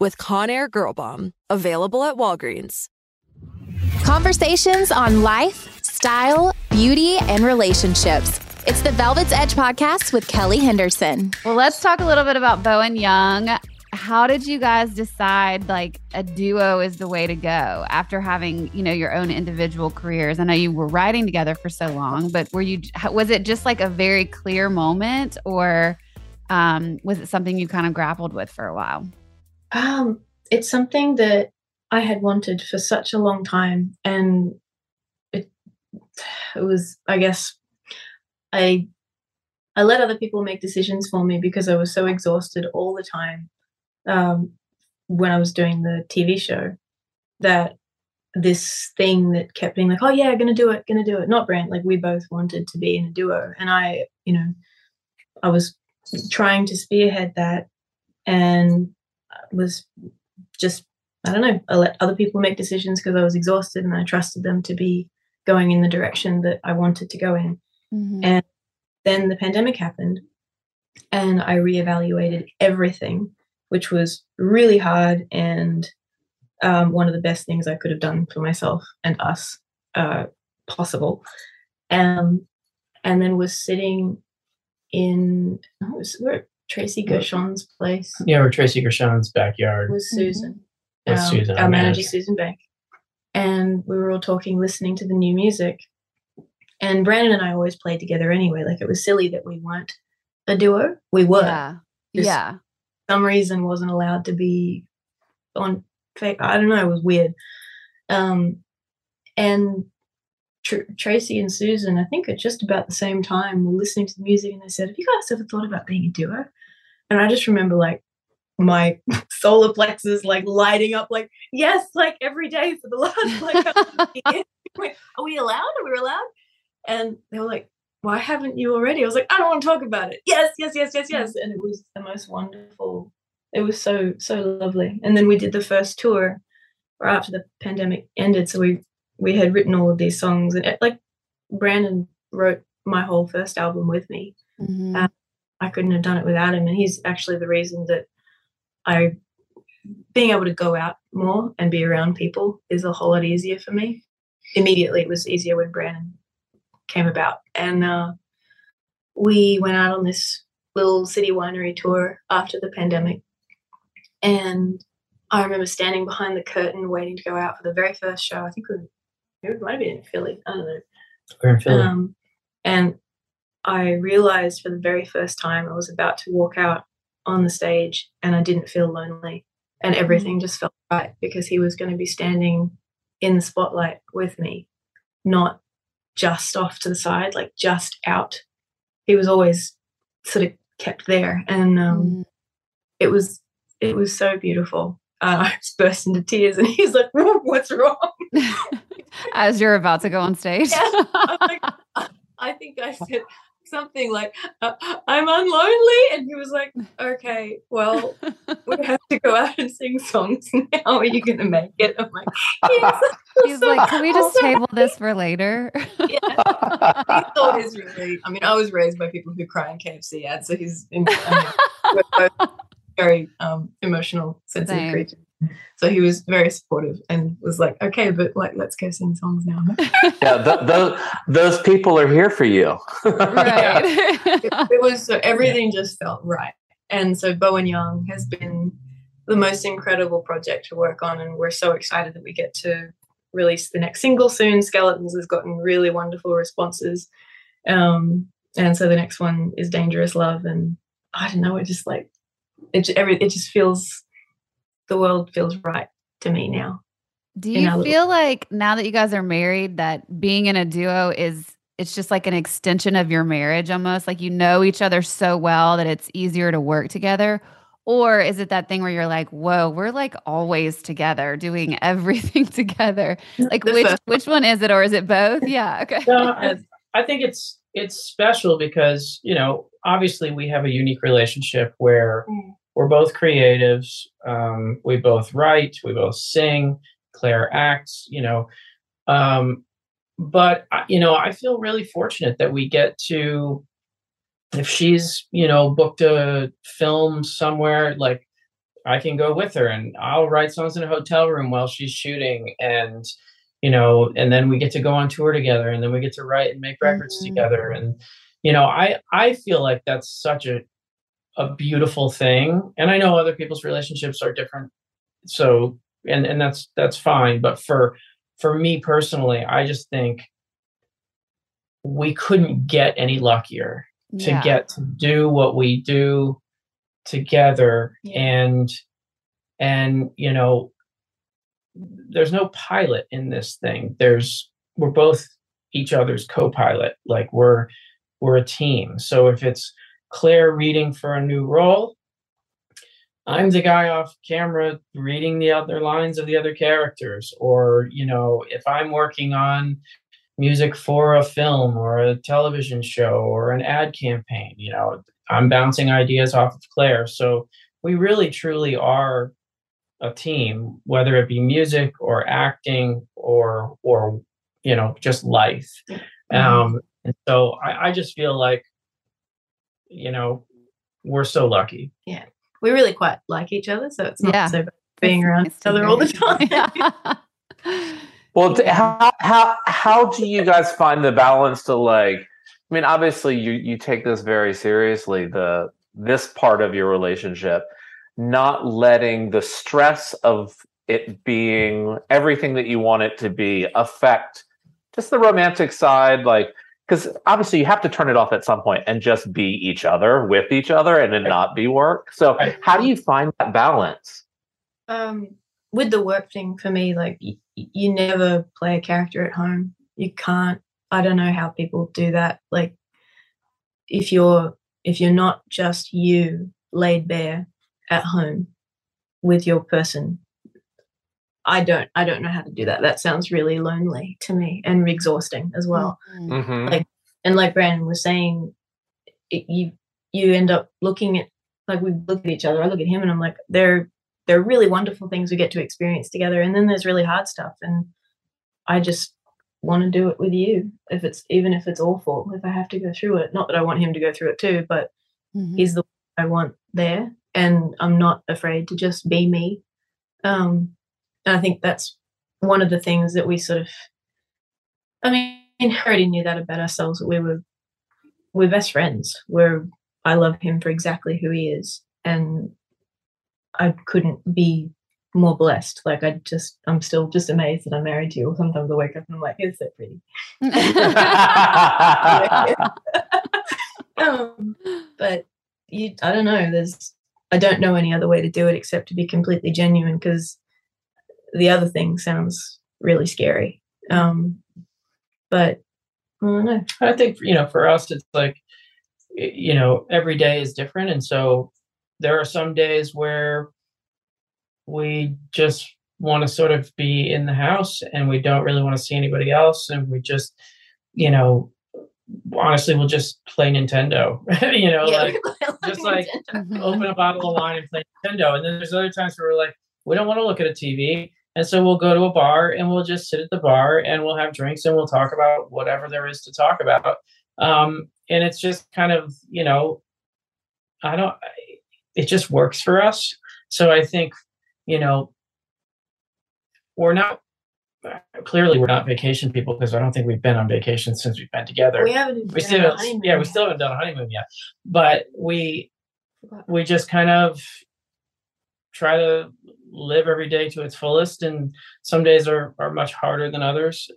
with Conair Girl Bomb, available at Walgreens. Conversations on life, style, beauty, and relationships. It's the Velvet's Edge podcast with Kelly Henderson. Well, let's talk a little bit about Bowen Young. How did you guys decide like a duo is the way to go after having, you know, your own individual careers? I know you were writing together for so long, but was it just like a very clear moment, or was it something you kind of grappled with for a while? It's something that I had wanted for such a long time, and it was, I guess, I let other people make decisions for me because I was so exhausted all the time when I was doing the TV show, that this thing that kept being like, oh yeah, gonna do it, not Brent, like we both wanted to be in a duo, and I was trying to spearhead that, and was just, I don't know, I let other people make decisions because I was exhausted and I trusted them to be going in the direction that I wanted to go in. Mm-hmm. And then the pandemic happened and I reevaluated everything, which was really hard, and one of the best things I could have done for myself and us possible. And then was sitting in, Tracy Gershon's place. Yeah, or Tracy Gershon's backyard. With Susan. Mm-hmm. Our manager, Susan Bank. And we were all talking, listening to the new music. And Brandon and I always played together anyway. Like, it was silly that we weren't a duo. We were. Yeah. Yeah. For some reason wasn't allowed to be on fake. I don't know. It was weird. And Tracy and Susan, I think at just about the same time, were listening to the music, and they said, have you guys ever thought about being a duo? And I just remember, like, my solar plexus, like, lighting up, like, yes, like, every day for the last, like, are we allowed? Are we allowed? And they were like, why haven't you already? I was like, I don't want to talk about it. Yes. And it was the most wonderful. It was so, so lovely. And then we did the first tour right after the pandemic ended. So we had written all of these songs, and like Brandon wrote my whole first album with me. Mm-hmm. I couldn't have done it without him. And he's actually the reason that being able to go out more and be around people is a whole lot easier for me. Immediately it was easier when Brandon came about. And we went out on this little city winery tour after the pandemic. And I remember standing behind the curtain waiting to go out for the very first show. I think it might have been in Philly. I don't know. We're in Philly. And I realized for the very first time I was about to walk out on the stage and I didn't feel lonely, and everything just felt right because he was going to be standing in the spotlight with me, not just off to the side, like just out. He was always sort of kept there, and it was so beautiful. I just burst into tears, and he's like, what's wrong? As you're about to go on stage. Yeah. I'm like, I think I said, something like, I'm unlonely. And he was like, okay, well, we have to go out and sing songs now. Are you going to make it? I'm like, yes. He's like, can we just table this for later? Yeah. He's always really, I mean, I was raised by people who cry in KFC ads. So he's we're both very emotional, sensitive creatures. So he was very supportive and was like, okay, but like, let's go sing songs now. Yeah, those people are here for you. Right. It was, so everything just felt right. And so Bowen Young has been the most incredible project to work on, and we're so excited that we get to release the next single soon. Skeletons has gotten really wonderful responses. And so the next one is Dangerous Love, and I don't know, it just like, it just feels... the world feels right to me now. Do you feel like now that you guys are married that being in a duo is, it's just like an extension of your marriage almost? Like you know each other so well that it's easier to work together? Or is it that thing where you're like, whoa, we're like always together, doing everything together? Like which one is it, or is it both? Yeah, okay. No, I think it's special because, you know, obviously we have a unique relationship where we're both creatives. We both write. We both sing. Claire acts, you know. But, you know, I feel really fortunate that we get to, if she's, you know, booked a film somewhere, like I can go with her and I'll write songs in a hotel room while she's shooting. And, you know, and then we get to go on tour together, and then we get to write and make records together. And, you know, I feel like that's such a beautiful thing. And I know other people's relationships are different. So, and that's fine. But for me personally, I just think we couldn't get any luckier to get to do what we do together. Yeah. And, you know, there's no pilot in this thing. We're both each other's co-pilot. Like we're a team. So if it's Claire reading for a new role, I'm the guy off camera reading the other lines of the other characters. Or, you know, if I'm working on music for a film or a television show or an ad campaign, you know, I'm bouncing ideas off of Claire. So we really truly are a team, whether it be music or acting or you know, just life. And so I just feel like, you know, we're so lucky. Yeah, we really quite like each other, so it's not so bad being around each other all the time. Well, how do you guys find the balance to, like, I mean, obviously you take this very seriously, this part of your relationship, not letting the stress of it being everything that you want it to be affect just the romantic side, like, because obviously you have to turn it off at some point and just be each other with each other and then not be work. So how do you find that balance? With the work thing for me, like you never play a character at home. You can't. I don't know how people do that. Like if you're not just you laid bare at home with your person, I don't know how to do that. That sounds really lonely to me and exhausting as well. Mm-hmm. Like Brandon was saying, you end up looking at, like, we look at each other. I look at him and I'm like, they're really wonderful things we get to experience together. And then there's really hard stuff. And I just want to do it with you, even if it's awful, if I have to go through it. Not that I want him to go through it too, but he's the one I want there. And I'm not afraid to just be me. And I think that's one of the things that we sort of, I mean, I already knew that about ourselves. We're best friends. I love him for exactly who he is. And I couldn't be more blessed. Like I'm still just amazed that I'm married to you. Or sometimes I wake up and I'm like, it's so pretty. But I don't know. I don't know any other way to do it except to be completely genuine, because the other thing sounds really scary. But I don't know. I think, you know, for us, it's like, you know, every day is different. And so there are some days where we just want to sort of be in the house and we don't really want to see anybody else. And we just, you know, honestly, we'll just play Nintendo, you know, yeah, like Nintendo. Open a bottle of wine and play Nintendo. And then there's other times where we're like, we don't want to look at a TV. And so we'll go to a bar and we'll just sit at the bar and we'll have drinks and we'll talk about whatever there is to talk about. And it's just kind of, you know, it just works for us. So I think, you know, clearly we're not vacation people, because I don't think we've been on vacation since we've been together. We still haven't done a honeymoon yet, but we just kind of try to live every day to its fullest. And some days are much harder than others.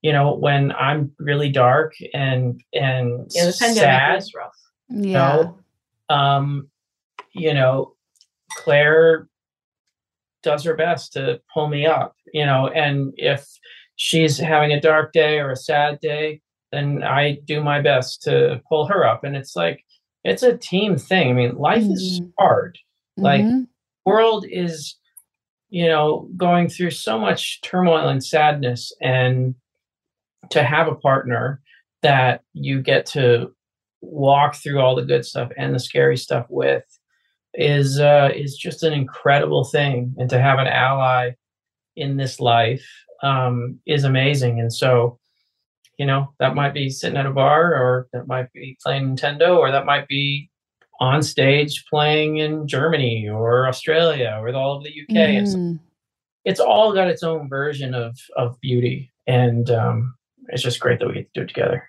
You know, when I'm really dark and the sad, is rough. Yeah. So, you know, Claire does her best to pull me up, you know, and if she's having a dark day or a sad day, then I do my best to pull her up. And it's like, it's a team thing. I mean, life is hard. Like world is, you know, going through so much turmoil and sadness, and to have a partner that you get to walk through all the good stuff and the scary stuff with is just an incredible thing. And to have an ally in this life is amazing. And so, you know, that might be sitting at a bar, or that might be playing Nintendo, or that might be on stage playing in Germany or Australia or all of the UK. And so it's all got its own version of beauty. And it's just great that we get to do it together.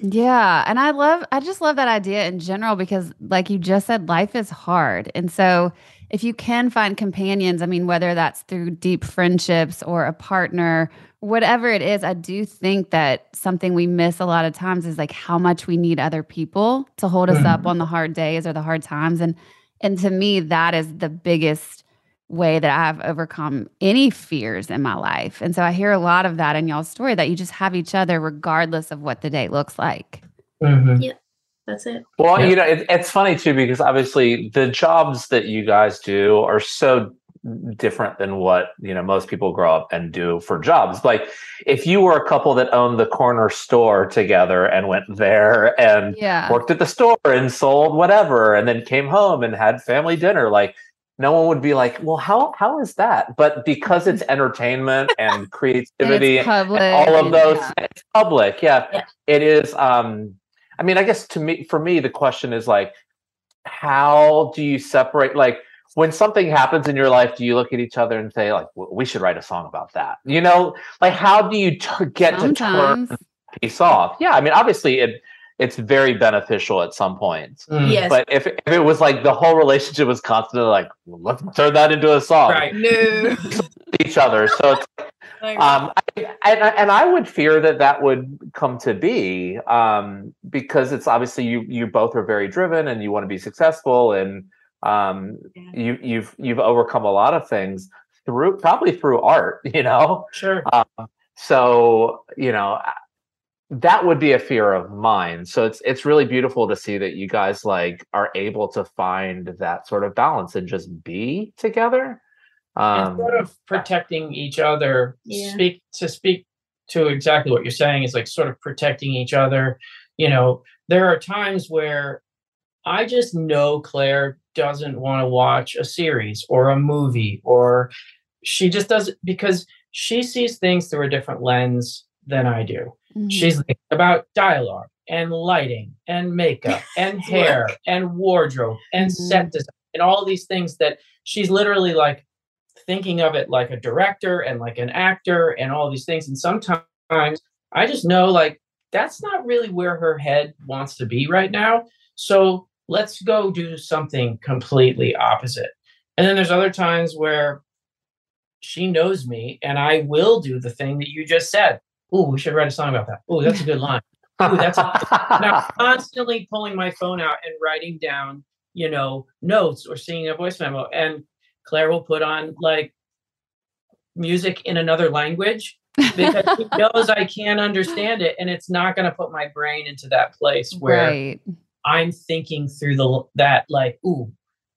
Yeah. And I just love that idea in general, because like you just said, life is hard. And so if you can find companions, I mean, whether that's through deep friendships or a partner, whatever it is, I do think that something we miss a lot of times is like how much we need other people to hold us up on the hard days or the hard times. And to me, that is the biggest way that I've overcome any fears in my life. And so I hear a lot of that in y'all's story, that you just have each other regardless of what the day looks like. Mm-hmm. Yeah, that's it. Well, you know, it's funny too, because obviously the jobs that you guys do are so different than what, you know, most people grow up and do for jobs. Like if you were a couple that owned the corner store together and went there and worked at the store and sold whatever, and then came home and had family dinner, like no one would be like, well, how is that? But because it's entertainment and creativity and, all of those, it's public. Yeah, it is. I mean, I guess for me, the question is like, how do you separate? Like when something happens in your life, do you look at each other and say like, we should write a song about that? You know, like how do you get Sometimes. To turn the piece off? Yeah. I mean, obviously it's very beneficial at some points. Yes. But if it was like the whole relationship was constantly like, well, let's turn that into a song. Right. No. Each other. So it's, I would fear that would come to be because it's obviously you both are very driven and you want to be successful, and you've overcome a lot of things through art, you know? Sure. So, you know, that would be a fear of mine. So it's really beautiful to see that you guys like are able to find that sort of balance and just be together. Instead of protecting each other, speak to exactly what you're saying is like sort of protecting each other. You know, there are times where I just know Claire doesn't want to watch a series or a movie, or she just doesn't, because she sees things through a different lens than I do. She's about dialogue and lighting and makeup and hair and wardrobe and set design and all these things that she's literally like thinking of it like a director and like an actor and all these things. And sometimes I just know like that's not really where her head wants to be right now. So let's go do something completely opposite. And then there's other times where she knows me and I will do the thing that you just said. Ooh, we should write a song about that. Ooh, that's a good line. Ooh, and I'm constantly pulling my phone out and writing down, you know, notes or singing a voice memo. And Claire will put on like music in another language because she knows I can't understand it. And it's not going to put my brain into that place where I'm thinking through that like,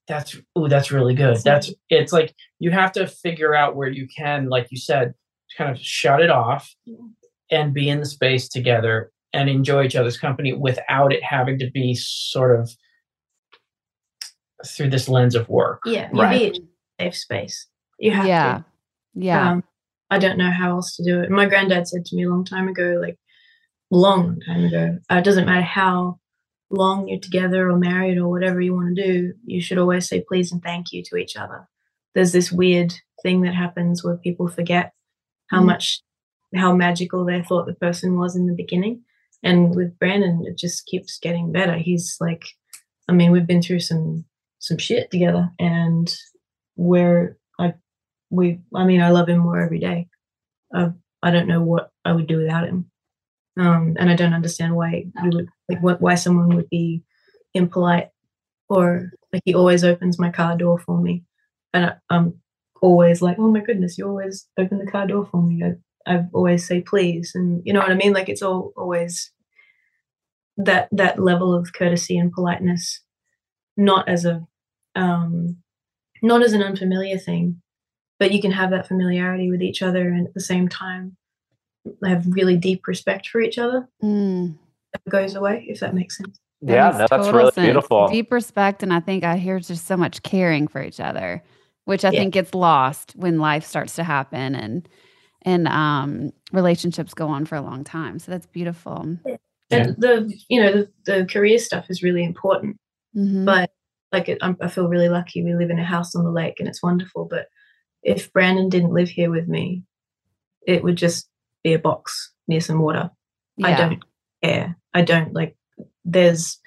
that's really good. It's like, you have to figure out where you can, like you said, kind of shut it off and be in the space together and enjoy each other's company without it having to be sort of through this lens of work. Yeah, you need a safe space. You have to. Yeah. I don't know how else to do it. My granddad said to me a long time ago, it doesn't matter how long you're together or married or whatever you want to do, you should always say please and thank you to each other. There's this weird thing that happens where people forget how magical they thought the person was in the beginning. And with Brandon, it just keeps getting better. He's like, I mean, we've been through some shit together, and I love him more every day. I don't know what I would do without him. And I don't understand why someone would be impolite, or like, he always opens my car door for me. And I'm always like, oh my goodness, you always open the car door for me. I always say please. And you know what I mean? Like, it's always that level of courtesy and politeness, not as an unfamiliar thing, but you can have that familiarity with each other. And at the same time, have really deep respect for each other. It goes away, if that makes sense. Yeah, that's really beautiful. Deep respect. And I think I hear just so much caring for each other, which I think gets lost when life starts to happen and relationships go on for a long time. So that's beautiful. Yeah. And the career stuff is really important, but like, I feel really lucky. We live in a house on the lake and it's wonderful. But if Brandon didn't live here with me, it would just be a box near some water. Yeah. I don't care. I don't like. There's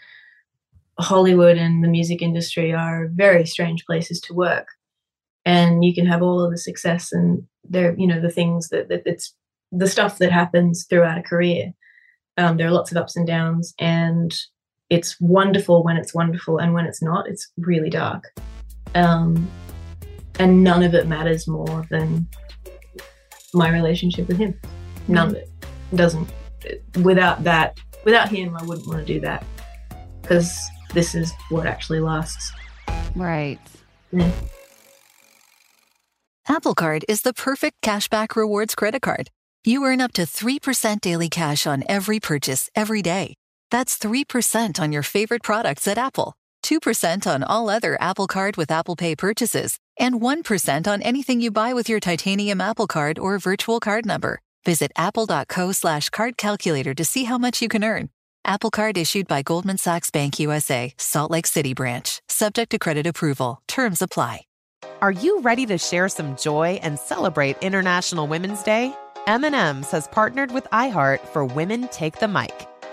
Hollywood and the music industry are very strange places to work, and you can have all of the success and the things that it's the stuff that happens throughout a career. There are lots of ups and downs, and it's wonderful when it's wonderful, and when it's not, it's really dark. And none of it matters more than my relationship with him. None of it doesn't. Without him, I wouldn't want to do that, because this is what actually lasts. Right. Yeah. Apple Card is the perfect cashback rewards credit card. You earn up to 3% daily cash on every purchase every day. That's 3% on your favorite products at Apple, 2% on all other Apple Card with Apple Pay purchases, and 1% on anything you buy with your titanium Apple Card or virtual card number. Visit apple.co/card calculator to see how much you can earn. Apple Card issued by Goldman Sachs Bank USA, Salt Lake City branch. Subject to credit approval. Terms apply. Are you ready to share some joy and celebrate International Women's Day? M&M's has partnered with iHeart for Women Take the Mic,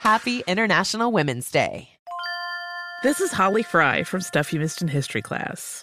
Happy International Women's Day. This is Holly Fry from Stuff You Missed in History Class.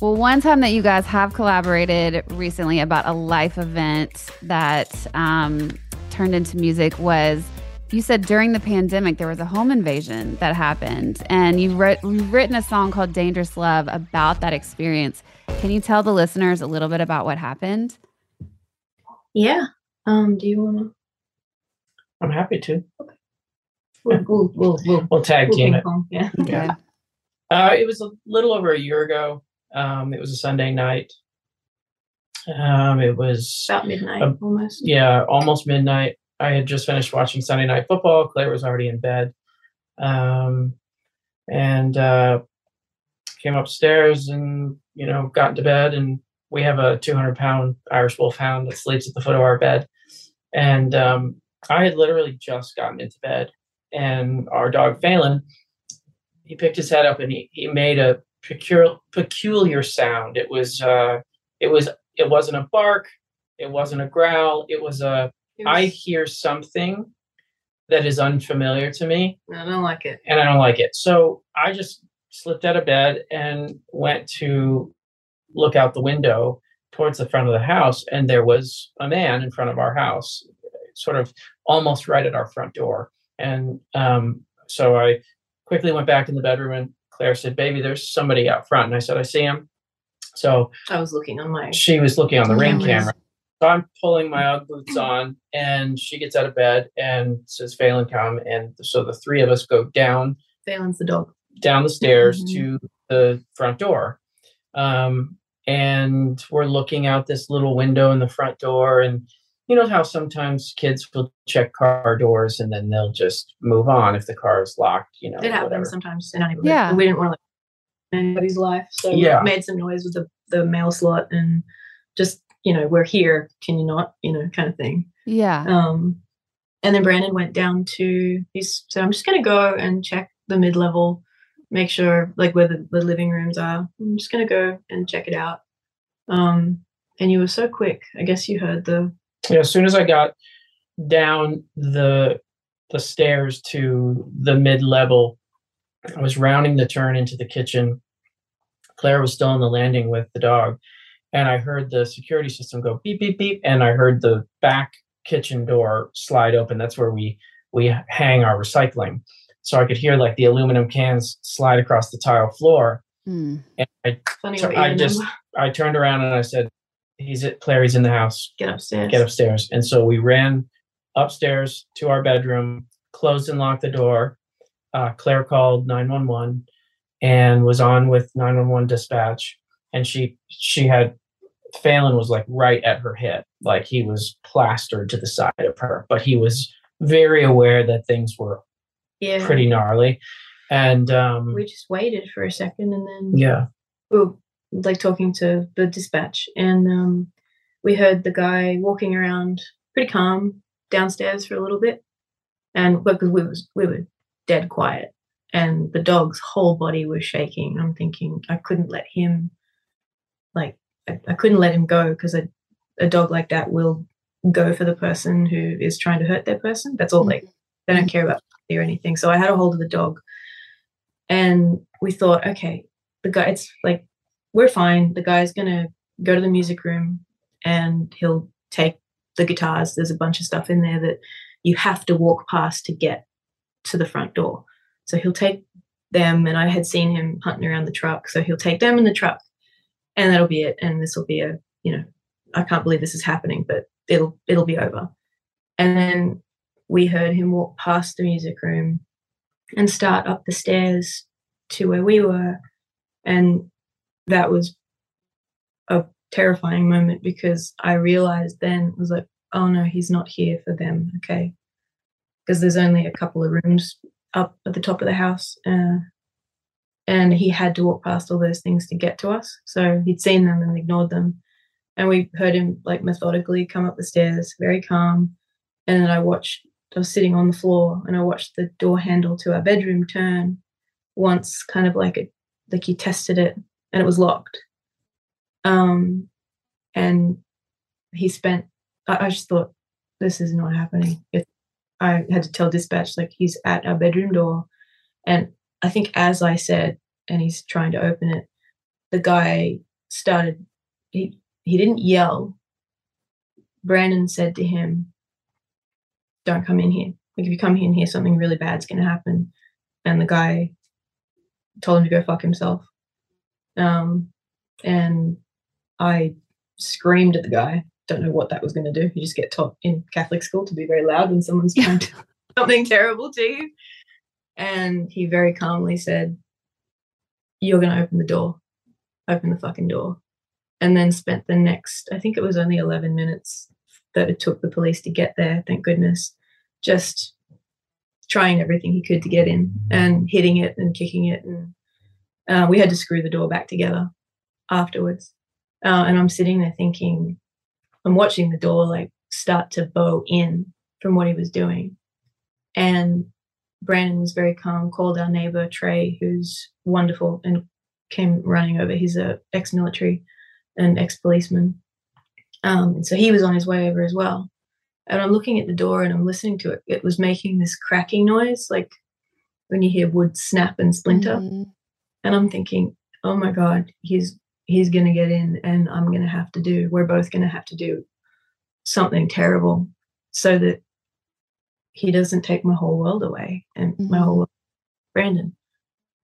Well, one time that you guys have collaborated recently about a life event that turned into music was, you said during the pandemic, there was a home invasion that happened, and you've written a song called Dangerous Love about that experience. Can you tell the listeners a little bit about what happened? Yeah. Do you want to? I'm happy to. Okay. We'll tag team it. Yeah. Okay. It was a little over a year ago. It was a Sunday night. It was about midnight, almost. Yeah, almost midnight. I had just finished watching Sunday Night Football. Claire was already in bed, and came upstairs and, you know, got into bed. And we have a 200-pound Irish wolfhound that sleeps at the foot of our bed. And I had literally just gotten into bed, and our dog Phelan, he picked his head up and he made a peculiar sound. It wasn't a bark. It wasn't a growl. I hear something that is unfamiliar to me. I don't like it. So I just slipped out of bed and went to look out the window towards the front of the house. And there was a man in front of our house, sort of almost right at our front door. And so I quickly went back in the bedroom, and Claire said, "Baby, there's somebody out front." And I said, "I see him." So I was looking on she was looking on the Ring camera. So I'm pulling my Ugg boots on, and she gets out of bed and says, "Phelan, come." And so the three of us go down. Phelan's the dog. Down the stairs to the front door. And we're looking out this little window in the front door. And you know how sometimes kids will check car doors and then they'll just move on if the car is locked, you know. It happens sometimes. Yeah. We didn't want to like anybody's life. So we made some noise with the mail slot and just, you know, "We're here, can you not?" you know, kind of thing. Yeah. And then Brandon went down to, he said, "I'm just going to go and check the mid-level, make sure, like, where the living rooms are. I'm just going to go and check it out." And you were so quick. I guess you heard Yeah, as soon as I got down the stairs to the mid-level, I was rounding the turn into the kitchen. Claire was still on the landing with the dog. And I heard the security system go beep, beep, beep. And I heard the back kitchen door slide open. That's where we hang our recycling. So I could hear like the aluminum cans slide across the tile floor. Mm. And I turned around and I said, "Claire, he's in the house. Get upstairs. And so we ran upstairs to our bedroom, closed and locked the door. Claire called 911 and was on with 911 dispatch. And Phelan was like right at her hip, like he was plastered to the side of her, but he was very aware that things were pretty gnarly. And we just waited for a second, and then we were like talking to the dispatch, and we heard the guy walking around pretty calm downstairs for a little bit, and because we were dead quiet, and the dog's whole body was shaking. I'm thinking I couldn't let him. Like, I couldn't let him go, because a dog like that will go for the person who is trying to hurt their person. That's all. They don't care about me or anything. So I had a hold of the dog, and we thought, okay, the guy, it's like, we're fine. The guy's going to go to the music room and he'll take the guitars. There's a bunch of stuff in there that you have to walk past to get to the front door. So he'll take them, and I had seen him hunting around the truck. So he'll take them in the truck. And that'll be it. And this will be I can't believe this is happening, but it'll be over. And then we heard him walk past the music room and start up the stairs to where we were. And that was a terrifying moment, because I realized then, it was like, oh no, he's not here for them. Okay. Because there's only a couple of rooms up at the top of the house. And he had to walk past all those things to get to us. So he'd seen them and ignored them. And we heard him like methodically come up the stairs, very calm. And then I was sitting on the floor, and I watched the door handle to our bedroom turn once, kind of like he tested it, and it was locked. And I just thought, this is not happening. I had to tell dispatch, like, he's at our bedroom door. And I think as I said, and he's trying to open it, the guy started, he didn't yell. Brandon said to him, "Don't come in here. Like, if you come in here, something really bad's going to happen." And the guy told him to go fuck himself. And I screamed at the guy. Don't know what that was going to do. You just get taught in Catholic school to be very loud when someone's trying to do something terrible to you. And he very calmly said, "You're going to open the door. Open the fucking door." And then spent the next, I think it was only 11 minutes that it took the police to get there, thank goodness, just trying everything he could to get in and hitting it and kicking it. And we had to screw the door back together afterwards. And I'm sitting there thinking, I'm watching the door like start to bow in from what he was doing. And Brandon was very calm, called our neighbor, Trey, who's wonderful, and came running over. He's a ex-military and ex-policeman. And so he was on his way over as well. And I'm looking at the door and I'm listening to it. It was making this cracking noise, like when you hear wood snap and splinter. Mm-hmm. And I'm thinking, oh my God, he's going to get in, and I'm going to have to do, we're both going to have to do something terrible so that he doesn't take my whole world away and mm-hmm. my whole world, Brandon.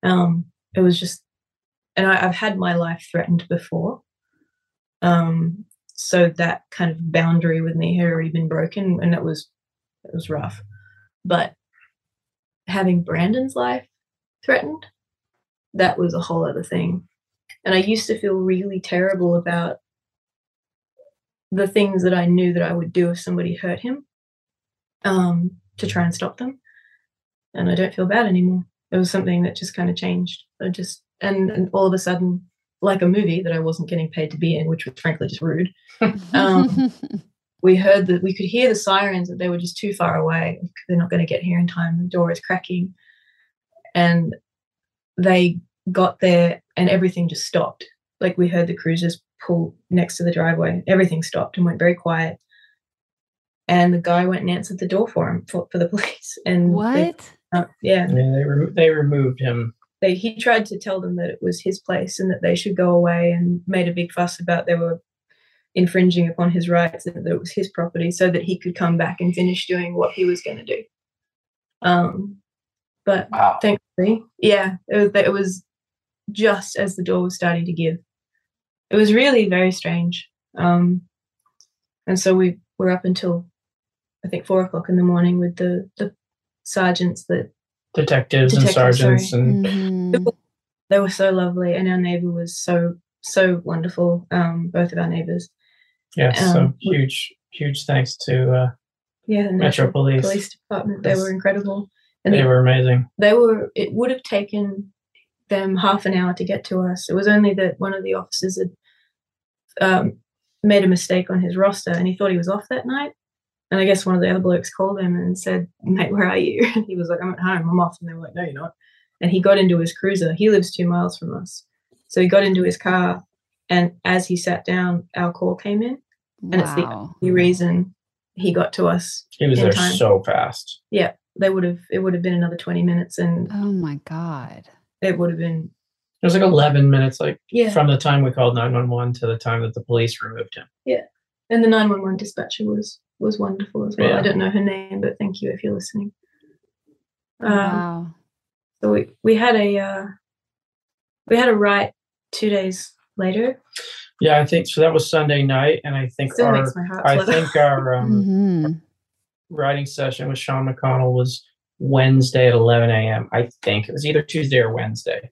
It was just, and I've had my life threatened before. So that kind of boundary with me had already been broken, and it was rough. But having Brandon's life threatened, that was a whole other thing. And I used to feel really terrible about the things that I knew that I would do if somebody hurt him, to try and stop them. And I don't feel bad anymore. It was something that just kind of changed. And all of a sudden, like a movie that I wasn't getting paid to be in, which was frankly just rude. We could hear the sirens, but they were just too far away. They're not going to get here in time. The door is cracking. And they got there and everything just stopped. Like, we heard the cruisers pull next to the driveway. Everything stopped and went very quiet. And the guy went and answered the door for him, for the police. And what? They removed him. He tried to tell them that it was his place and that they should go away, and made a big fuss about they were infringing upon his rights and that it was his property, so that he could come back and finish doing what he was going to do. But wow. Thankfully, yeah, it was just as the door was starting to give. It was really very strange. And so we were up until, I think, 4 o'clock in the morning with the sergeants that detectives and sergeants, and mm-hmm. They were so lovely, and our neighbor was so wonderful, both of our neighbors. So huge thanks to Metro Police Department. They were incredible, and they were amazing. It would have taken them half an hour to get to us. It was only that one of the officers had made a mistake on his roster, and he thought he was off that night. And I guess one of the other blokes called him and said, "Mate, where are you?" And he was like, "I'm at home, I'm off." And they were like, "No, you're not." And he got into his cruiser. He lives 2 miles from us. So he got into his car, and as he sat down, our call came in. And It's the only reason he got to us. He was there time. So fast. Yeah. It would have been another 20 minutes. And oh my God. It would have been. It was like 11 minutes, from the time we called 911 to the time that the police removed him. Yeah. And the 911 dispatcher was wonderful as well. Yeah. I don't know her name, but thank you if you're listening. So we had a riot 2 days later. Yeah, I think so. That was Sunday night, and I think our writing session with Sean McConnell was Wednesday at 11 a.m. I think it was either Tuesday or Wednesday,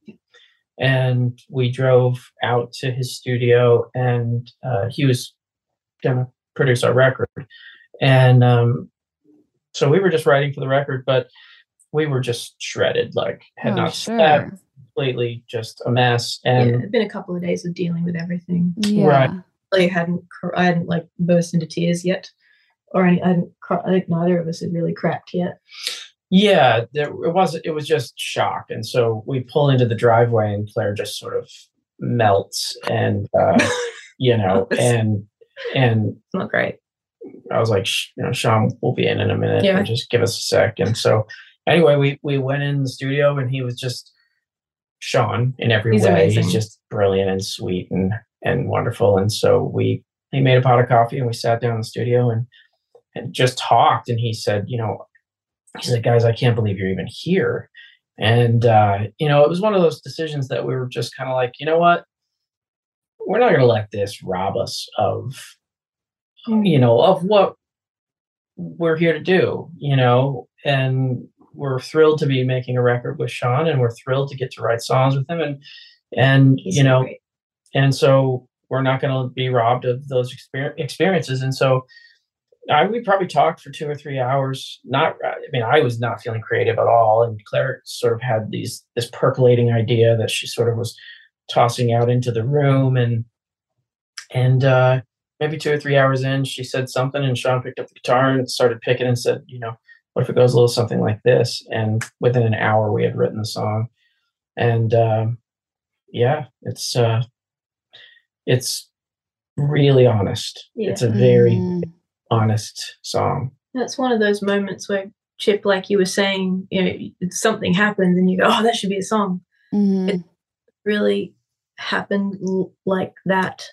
and we drove out to his studio, and he was gonna produce our record. And so we were just writing for the record, but we were just shredded, slept, completely just a mess. And it had been a couple of days of dealing with everything. Yeah. Right. I hadn't burst into tears yet, or I think neither of us had really cracked yet. Yeah, it was just shock. And so we pull into the driveway, and Claire just sort of melts, and and not great. I was like, Sean will be in a minute. Yeah. Just give us a sec. And so anyway, we went in the studio, and he was just Sean in every way. Amazing. He's just brilliant and sweet and and wonderful. And so he made a pot of coffee and we sat down in the studio and just talked. And he said, he said, guys, I can't believe you're even here. And, it was one of those decisions that we were just kind of like, you know what, we're not going to let this rob us of what we're here to do, and we're thrilled to be making a record with Sean, and we're thrilled to get to write songs with him. And great. And so we're not going to be robbed of those experiences. And so we probably talked for 2 or 3 hours. I was not feeling creative at all. And Claire sort of had this percolating idea that she sort of was tossing out into the room. And maybe 2 or 3 hours in, she said something, and Sean picked up the guitar and started picking and said, what if it goes a little something like this? And within an hour, we had written the song. And it's really honest. Yeah. It's a very honest song. That's one of those moments where, Chip, like you were saying, something happens and you go, oh, that should be a song. Mm-hmm. It really happened like that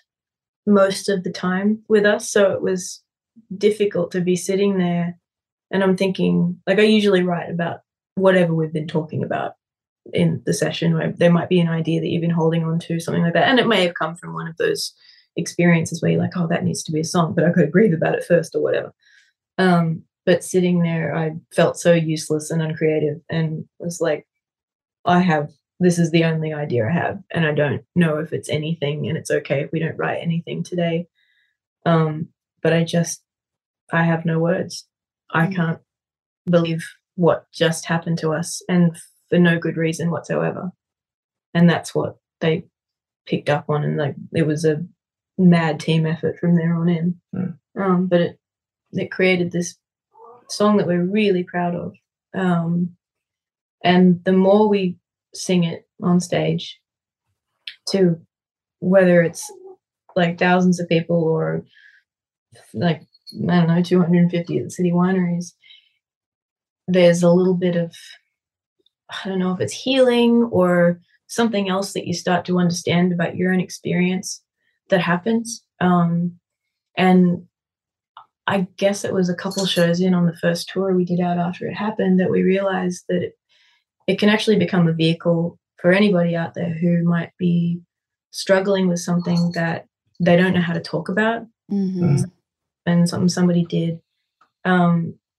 most of the time with us. So it was difficult to be sitting there. And I'm thinking, I usually write about whatever we've been talking about in the session, where there might be an idea that you've been holding on to, something like that. And it may have come from one of those experiences where you're like, oh, that needs to be a song, but I could breathe about it first or whatever. But sitting there, I felt so useless and uncreative and was like, this is the only idea I have, and I don't know if it's anything, and it's okay if we don't write anything today. But I have no words. I can't believe what just happened to us, and for no good reason whatsoever. And that's what they picked up on, and it was a mad team effort from there on in. Mm. But it created this song that we're really proud of. And the more we sing it on stage to whether it's thousands of people or 250 at the City Wineries, there's a little bit of, I don't know if it's healing or something else that you start to understand about your own experience that happens. And I guess it was a couple shows in on the first tour we did out after it happened that we realized that it can actually become a vehicle for anybody out there who might be struggling with something that they don't know how to talk about. Mm-hmm. And something somebody did.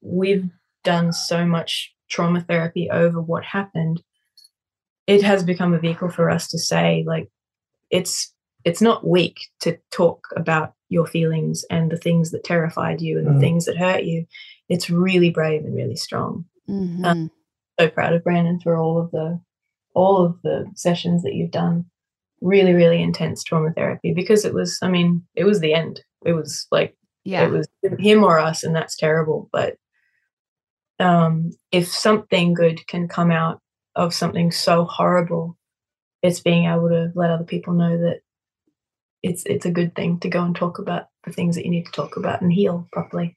We've done so much trauma therapy over what happened. It has become a vehicle for us to say, it's not weak to talk about your feelings and the things that terrified you and the things that hurt you. It's really brave and really strong. Mm-hmm. So proud of Brandon for all of the sessions that you've done. Really, really intense trauma therapy, because it was the end. It was it was him or us, and that's terrible. But if something good can come out of something so horrible, it's being able to let other people know that it's a good thing to go and talk about the things that you need to talk about and heal properly,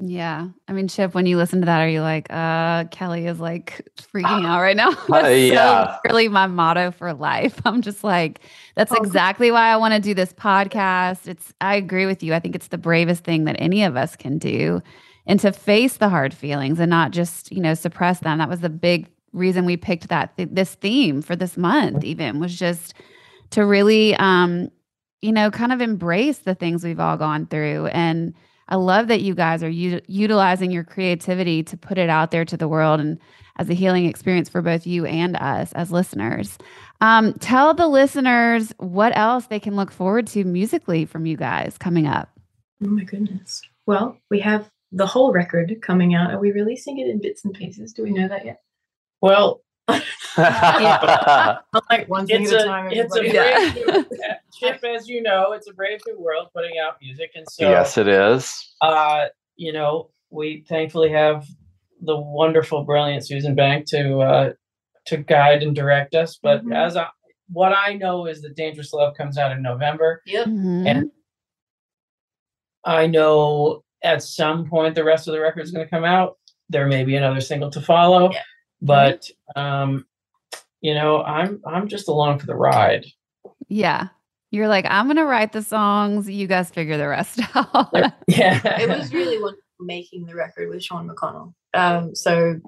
Yeah. I mean, Chip, when you listen to that, are you like, Kelly is freaking out right now? That's so really my motto for life. I'm just like, that's exactly why I want to do this podcast. I agree with you. I think it's the bravest thing that any of us can do, and to face the hard feelings and not just, suppress them. That was the big reason we picked this theme for this month, even, was just to really, kind of embrace the things we've all gone through. And I love that you guys are utilizing your creativity to put it out there to the world, and as a healing experience for both you and us as listeners. Tell the listeners what else they can look forward to musically from you guys coming up. Oh my goodness. Well, we have the whole record coming out. Are we releasing it in bits and pieces? Do we know that yet? Well, one thing at a time. Chip, as you know, it's a brave new world putting out music, and so yes, it is. We thankfully have the wonderful, brilliant Susan Bank to guide and direct us. But mm-hmm. What I know is that Dangerous Love comes out in November. Yep. Mm-hmm. And I know at some point the rest of the record is going to come out. There may be another single to follow. Yeah. But, I'm just along for the ride. Yeah. You're like, I'm going to write the songs. You guys figure the rest out. Yeah. It was really wonderful making the record with Sean McConnell. So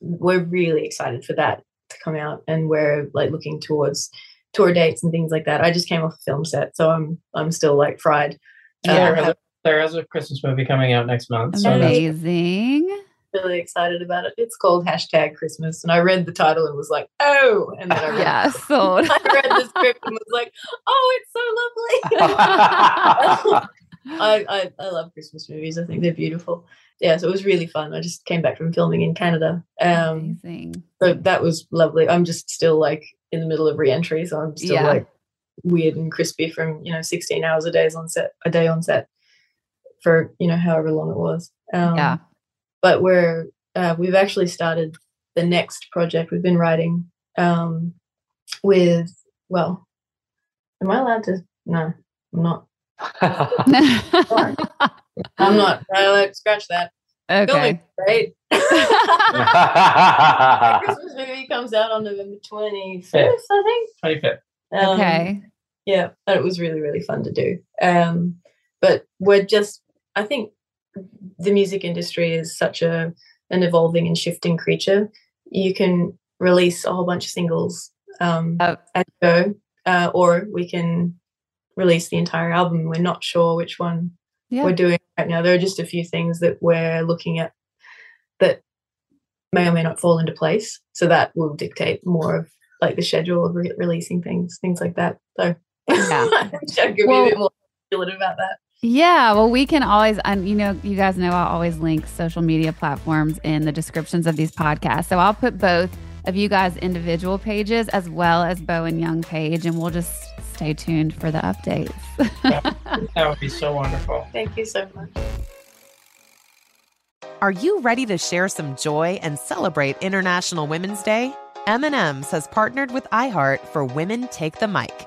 we're really excited for that to come out, and we're like looking towards tour dates and things like that. I just came off a film set, so I'm still like fried. Yeah, there is a Christmas movie coming out next month. Amazing. So really excited about it. It's called #Christmas, and I read the title and was like, oh, and then I read, sold. I read the script and was like, oh, it's so lovely. I love Christmas movies. I think they're beautiful. Yeah, so it was really fun. I just came back from filming in Canada. Amazing. So that was lovely. I'm just still like in the middle of re-entry, so I'm still like weird and crispy from 16 hours a day on set for however long it was. But we've actually started the next project. We've been writing with, well, am I allowed to? No, I'm not. I'm not. I scratch that. Okay. Great. The Christmas movie comes out on November 25th, I think. 25th. Okay. Yeah, but it was really, really fun to do. But we're just, I think, the music industry is such an evolving and shifting creature. You can release a whole bunch of singles as you go, or we can release the entire album. We're not sure which one we're doing right now. There are just a few things that we're looking at that may or may not fall into place. So that will dictate more of like the schedule of releasing things like that. So I'll give you a bit more feeling about that. Yeah, well, we can always, you guys know I'll always link social media platforms in the descriptions of these podcasts. So I'll put both of you guys' individual pages as well as Bowen Young page, and we'll just stay tuned for the updates. That would be so wonderful. Thank you so much. Are you ready to share some joy and celebrate International Women's Day? M&M's has partnered with iHeart for Women Take the Mic,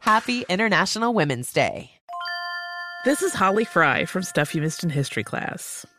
Happy International Women's Day. This is Holly Fry from Stuff You Missed in History Class.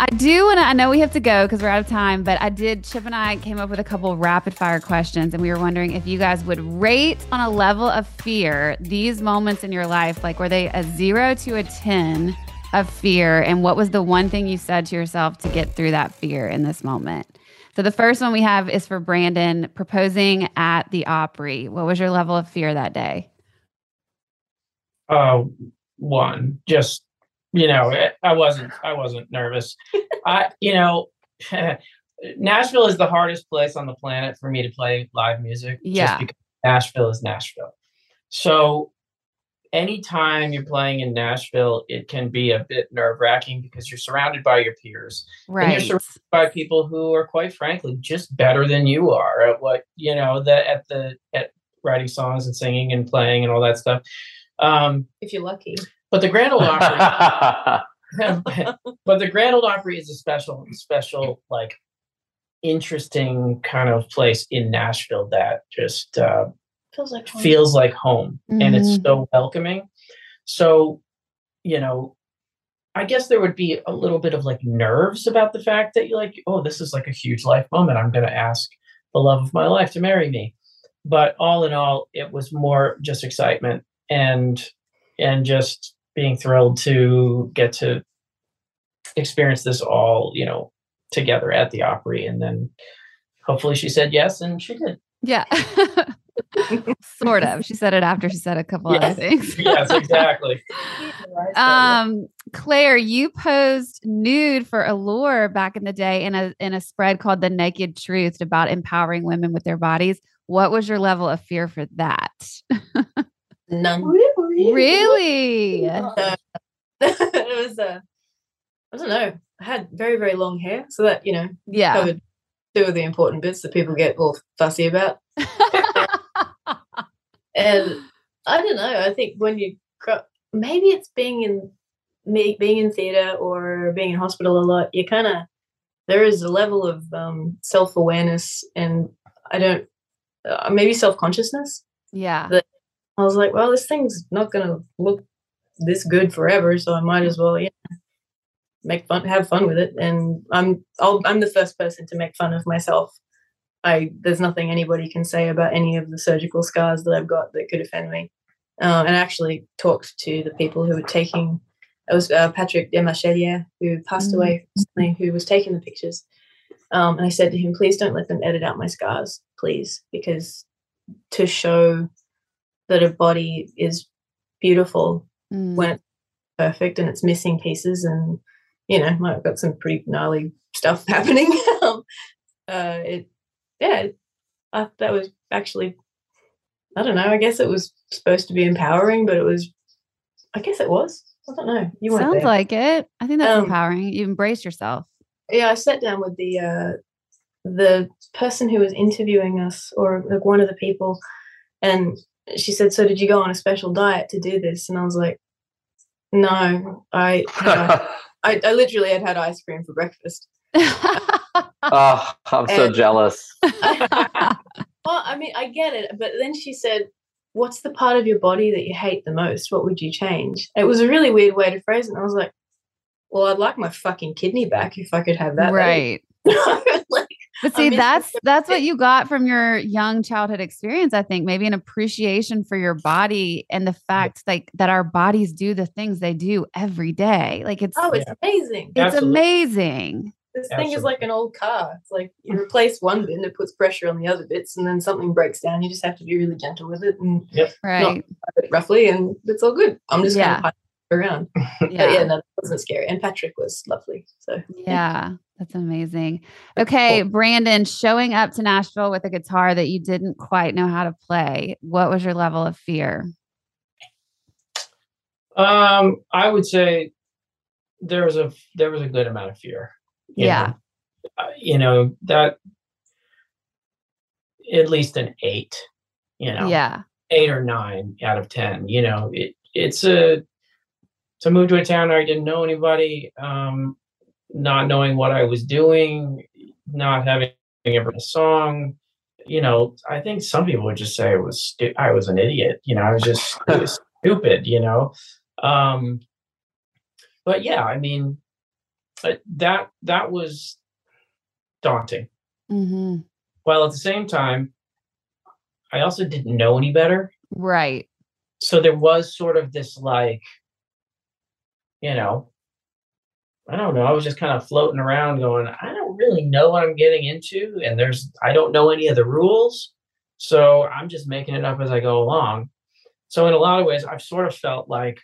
I do, and I know we have to go because we're out of time, but I did, Chip and I came up with a couple rapid fire questions, and we were wondering if you guys would rate on a level of fear these moments in your life. Like, were they a 0 to a 10 of fear? And what was the one thing you said to yourself to get through that fear in this moment? So the first one we have is for Brandon, proposing at the Opry. What was your level of fear that day? One, just, you know, I wasn't nervous. Nashville is the hardest place on the planet for me to play live music. Yeah. Just because Nashville is Nashville. So anytime you're playing in Nashville, it can be a bit nerve wracking because you're surrounded by your peers. Right. And you're surrounded by people who are, quite frankly, just better than you are at what, you know, at writing songs and singing and playing and all that stuff. If you're lucky. But the Grand Ole Opry, is a special, like, interesting kind of place in Nashville that just feels like home, mm-hmm. and it's so welcoming. So, you know, I guess there would be a little bit of like nerves about the fact that you're like, oh, this is like a huge life moment. I'm going to ask the love of my life to marry me. But all in all, it was more just excitement and just being thrilled to get to experience this all, you know, together at the Opry. And then hopefully she said yes, and she did. Yeah. Sort of. She said it after she said a couple other things. Yes, exactly. Claire, you posed nude for Allure back in the day in a spread called The Naked Truth about empowering women with their bodies. What was your level of fear for that? None. Really? It was I don't know. I had very, very long hair, so that, you know, covered two of the important bits that people get all fussy about. And I don't know. I think when you grow, maybe it's being in theater or being in hospital a lot. You kind of, there is a level of self-awareness, and I don't maybe self-consciousness. Yeah. That I was like, well, this thing's not going to look this good forever, so I might as well, have fun with it. And I'm the first person to make fun of myself. There's nothing anybody can say about any of the surgical scars that I've got that could offend me. And I actually talked to the people who were taking, it was Patrick Demarchelier, who passed away recently, who was taking the pictures. And I said to him, please don't let them edit out my scars, please, because to show that a body is beautiful when it's perfect and it's missing pieces, and, you know, I've got some pretty gnarly stuff happening. That was actually, I don't know, I guess it was supposed to be empowering, but it was. I don't know. You weren't there. Sounds like it. I think that's empowering. You embrace yourself. Yeah, I sat down with the person who was interviewing us, or like one of the people, and she said, so did you go on a special diet to do this? And I was like, no, I literally had ice cream for breakfast. Oh, I'm so jealous. Well, I mean, I get it. But then she said, what's the part of your body that you hate the most? What would you change? It was a really weird way to phrase it. And I was like, well, I'd like my fucking kidney back if I could have that. Right. But see, that's what you got from your young childhood experience, I think. Maybe an appreciation for your body and the fact that our bodies do the things they do every day. Like it's amazing. It's absolutely amazing. This thing is like an old car. It's like you replace one bit and it puts pressure on the other bits, and then something breaks down. You just have to be really gentle with it and not roughly, and it's all good. I'm just going to pass it around. No, that wasn't scary. And Patrick was lovely. So yeah. That's amazing. Okay, Brandon, showing up to Nashville with a guitar that you didn't quite know how to play. What was your level of fear? I would say there was a good amount of fear. That at least an 8. 8 or 9 out of 10. You know, it's a move to a town where I didn't know anybody. Not knowing what I was doing, not having ever a song, you know, I think some people would just say it was I was an idiot. You know, I was just stupid, you know. But yeah, I mean, that was daunting. Mm-hmm. While at the same time, I also didn't know any better. Right. So there was sort of this, like, you know, I don't know. I was just kind of floating around going, I don't really know what I'm getting into. And I don't know any of the rules. So I'm just making it up as I go along. So in a lot of ways, I've sort of felt like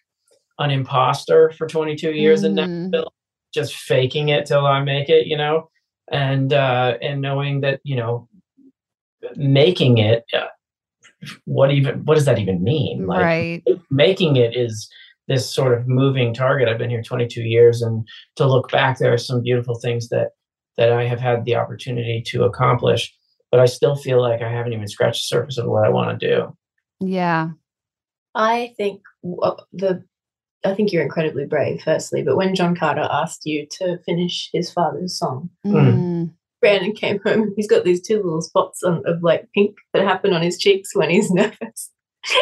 an imposter for 22 years in that film, just faking it till I make it, you know, and knowing that, you know, making it, what does that even mean? Like, right. Making it is this sort of moving target. I've been here 22 years, and to look back, there are some beautiful things that I have had the opportunity to accomplish, but I still feel like I haven't even scratched the surface of what I want to do. Yeah. I think you're incredibly brave, firstly, but when John Carter asked you to finish his father's song, Brandon came home and he's got these two little spots of like pink that happen on his cheeks when he's nervous.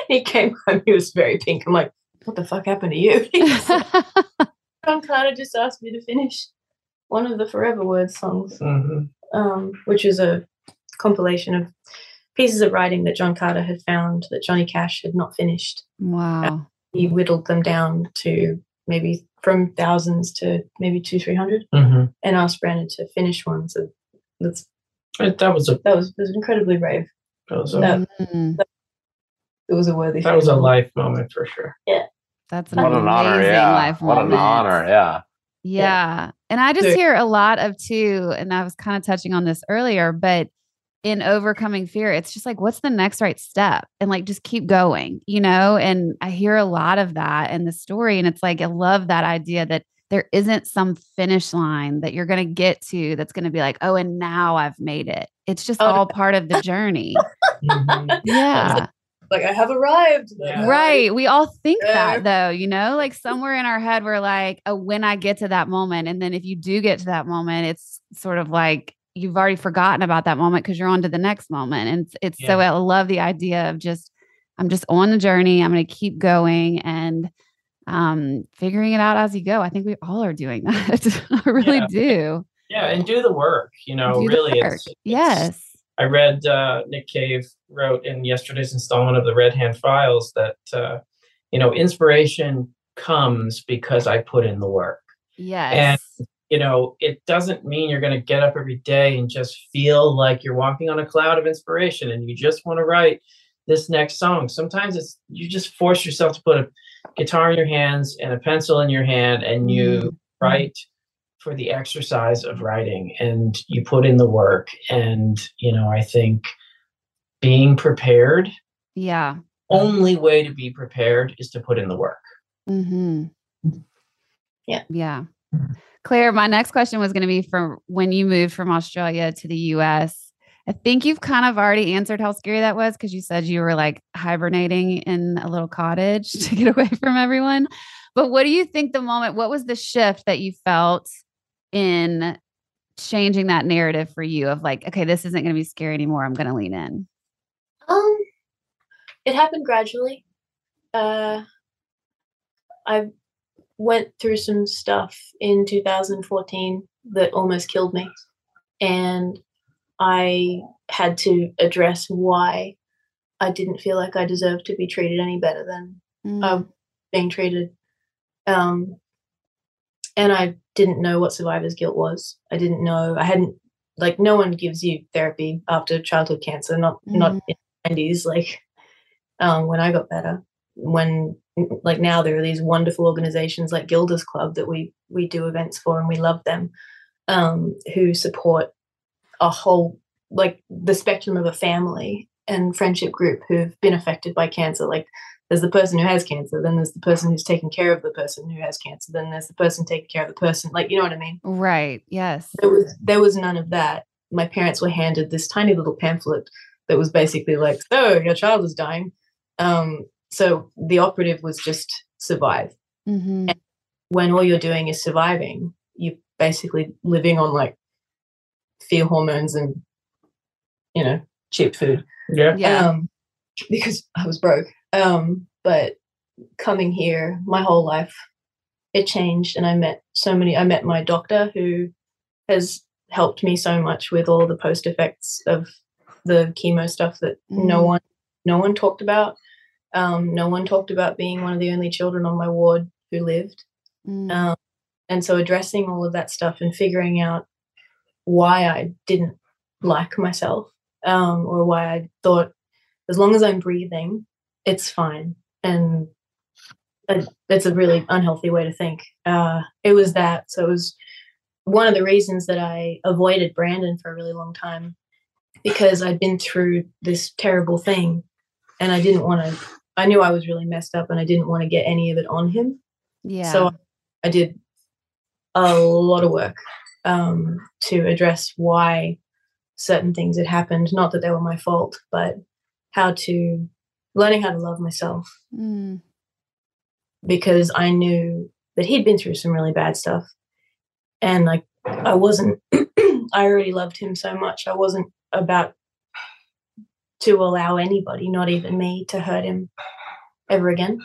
He came home, he was very pink. I'm like, what the fuck happened to you? John Carter just asked me to finish one of the Forever Words songs, which is a compilation of pieces of writing that John Carter had found that Johnny Cash had not finished. Wow. He whittled them down to maybe from thousands to maybe 200-300 and asked Brandon to finish one. So that was incredibly brave. It was a worthy. That was a life moment for sure. Yeah. That's an honor. Yeah. Life what moment. An honor. Yeah. Yeah. And I just hear a lot of too, and I was kind of touching on this earlier, but in overcoming fear, it's just like, what's the next right step? And like, just keep going, you know? And I hear a lot of that in the story. And it's like, I love that idea that there isn't some finish line that you're going to get to that's going to be like, oh, and now I've made it. It's just all part of the journey. Yeah. Like, I have arrived. Yeah. Right. We all think that though, you know, like somewhere in our head, we're like, oh, when I get to that moment. And then if you do get to that moment, it's sort of like, you've already forgotten about that moment because you're on to the next moment. And so I love the idea of just, I'm just on the journey. I'm going to keep going and figuring it out as you go. I think we all are doing that. I really do. Yeah. And do the work, you know, really. Yes. I read Nick Cave wrote in yesterday's installment of the Red Hand Files that, you know, inspiration comes because I put in the work. Yes. And, you know, it doesn't mean you're going to get up every day and just feel like you're walking on a cloud of inspiration and you just want to write this next song. Sometimes it's you just force yourself to put a guitar in your hands and a pencil in your hand and you write for the exercise of writing and you put in the work. And, you know, I think being prepared. Yeah. Only way to be prepared is to put in the work. Mm-hmm. Yeah. Yeah. Claire, my next question was going to be from when you moved from Australia to the US. I think you've kind of already answered how scary that was because you said you were like hibernating in a little cottage to get away from everyone. But what do you think the moment, what was the shift that you felt in changing that narrative for you of like, okay, this isn't going to be scary anymore. I'm going to lean in. It happened gradually. I went through some stuff in 2014 that almost killed me. And I had to address why I didn't feel like I deserved to be treated any better than being treated. And I didn't know what survivor's guilt was. I didn't know. I hadn't, like, no one gives you therapy after childhood cancer, not in the 90s, like, when I got better. When, like, now there are these wonderful organizations like Gilda's Club that we do events for, and we love them, who support a whole, like, the spectrum of a family and friendship group who've been affected by cancer. Like, there's the person who has cancer, then there's the person who's taking care of the person who has cancer, then there's the person taking care of the person. Like, you know what I mean? Right. Yes. There was none of that. My parents were handed this tiny little pamphlet that was basically like, so your child is dying. So the operative was just survive. Mm-hmm. And when all you're doing is surviving, you're basically living on like fear hormones and, you know, cheap food. Yeah. Because I was broke. But coming here, my whole life, it changed. And I met my doctor, who has helped me so much with all the post effects of the chemo stuff that no one talked about. No one talked about being one of the only children on my ward who lived. And so addressing all of that stuff and figuring out why I didn't like myself, or why I thought as long as I'm breathing, it's fine. And it's a really unhealthy way to think. It was that. So it was one of the reasons that I avoided Brandon for a really long time, because I'd been through this terrible thing and I didn't want to, I knew I was really messed up and I didn't want to get any of it on him. Yeah. So I did a lot of work to address why certain things had happened. Not that they were my fault, but learning how to love myself. Because I knew that he'd been through some really bad stuff. And like, I already loved him so much. I wasn't about to allow anybody, not even me, to hurt him ever again.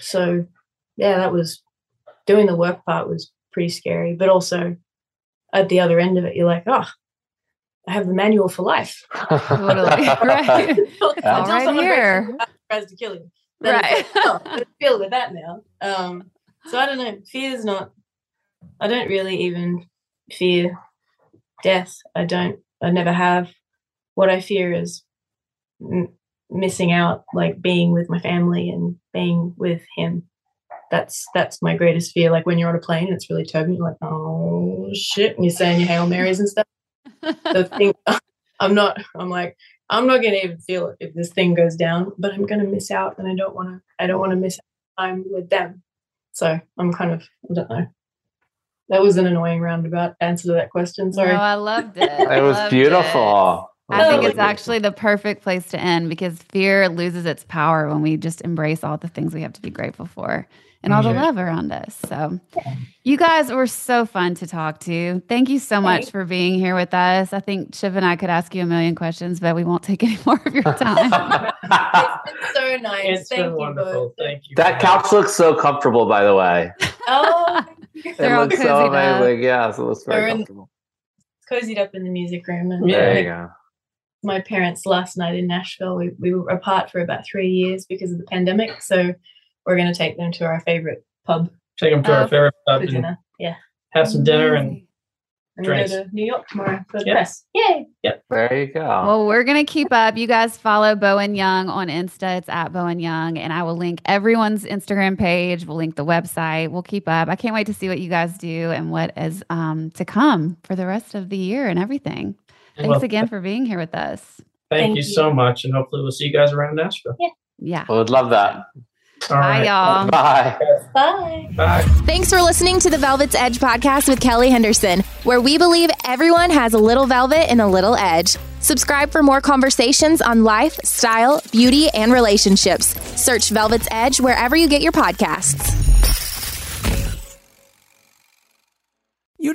So yeah, that was, doing the work part was pretty scary, but also at the other end of it, you're like, oh, I have the manual for life. Totally. Right. All right here. Tries to kill you. Right. I feel with that now. So I don't know. I don't really even fear death. I never have. What I fear is missing out, like being with my family and being with him. That's my greatest fear. Like when you're on a plane and it's really turbulent, you're like, oh shit. And you're saying your Hail Marys and stuff. The thing, I'm not going to even feel it if this thing goes down, but I'm going to miss out, and I don't want to miss out time with them. So I'm kind of, I don't know. That was an annoying roundabout answer to that question. Sorry. No, I loved it. It was beautiful. I think it's actually the perfect place to end, because fear loses its power when we just embrace all the things we have to be grateful for and all the love around us. So you guys were so fun to talk to. Thank you so much for being here with us. I think Shiv and I could ask you a million questions, but we won't take any more of your time. It's been so nice. It's Thank you both. Thank you. That couch looks so comfortable, by the way. Oh, it looks so amazing. Yeah, so it looks very comfortable. Cozied up in the music room. And there you go. My parents last night in Nashville, we were apart for about 3 years because of the pandemic. So we're going to take them to our favorite pub. Take them to our favorite pub. Dinner. Yeah. Have some dinner and drinks. Go to New York tomorrow for the press. Yay. Yep. There you go. Well, we're going to keep up. You guys follow Bowen Young on Insta. It's @BowenYoung. And I will link everyone's Instagram page. We'll link the website. We'll keep up. I can't wait to see what you guys do and what is to come for the rest of the year and everything. Thanks again for being here with us. Thank you so much. And hopefully we'll see you guys around Nashville. Yeah. I would love that. All right. Bye, y'all. Bye. Bye. Bye. Thanks for listening to the Velvet's Edge podcast with Kelly Henderson, where we believe everyone has a little velvet and a little edge. Subscribe for more conversations on life, style, beauty, and relationships. Search Velvet's Edge wherever you get your podcasts. You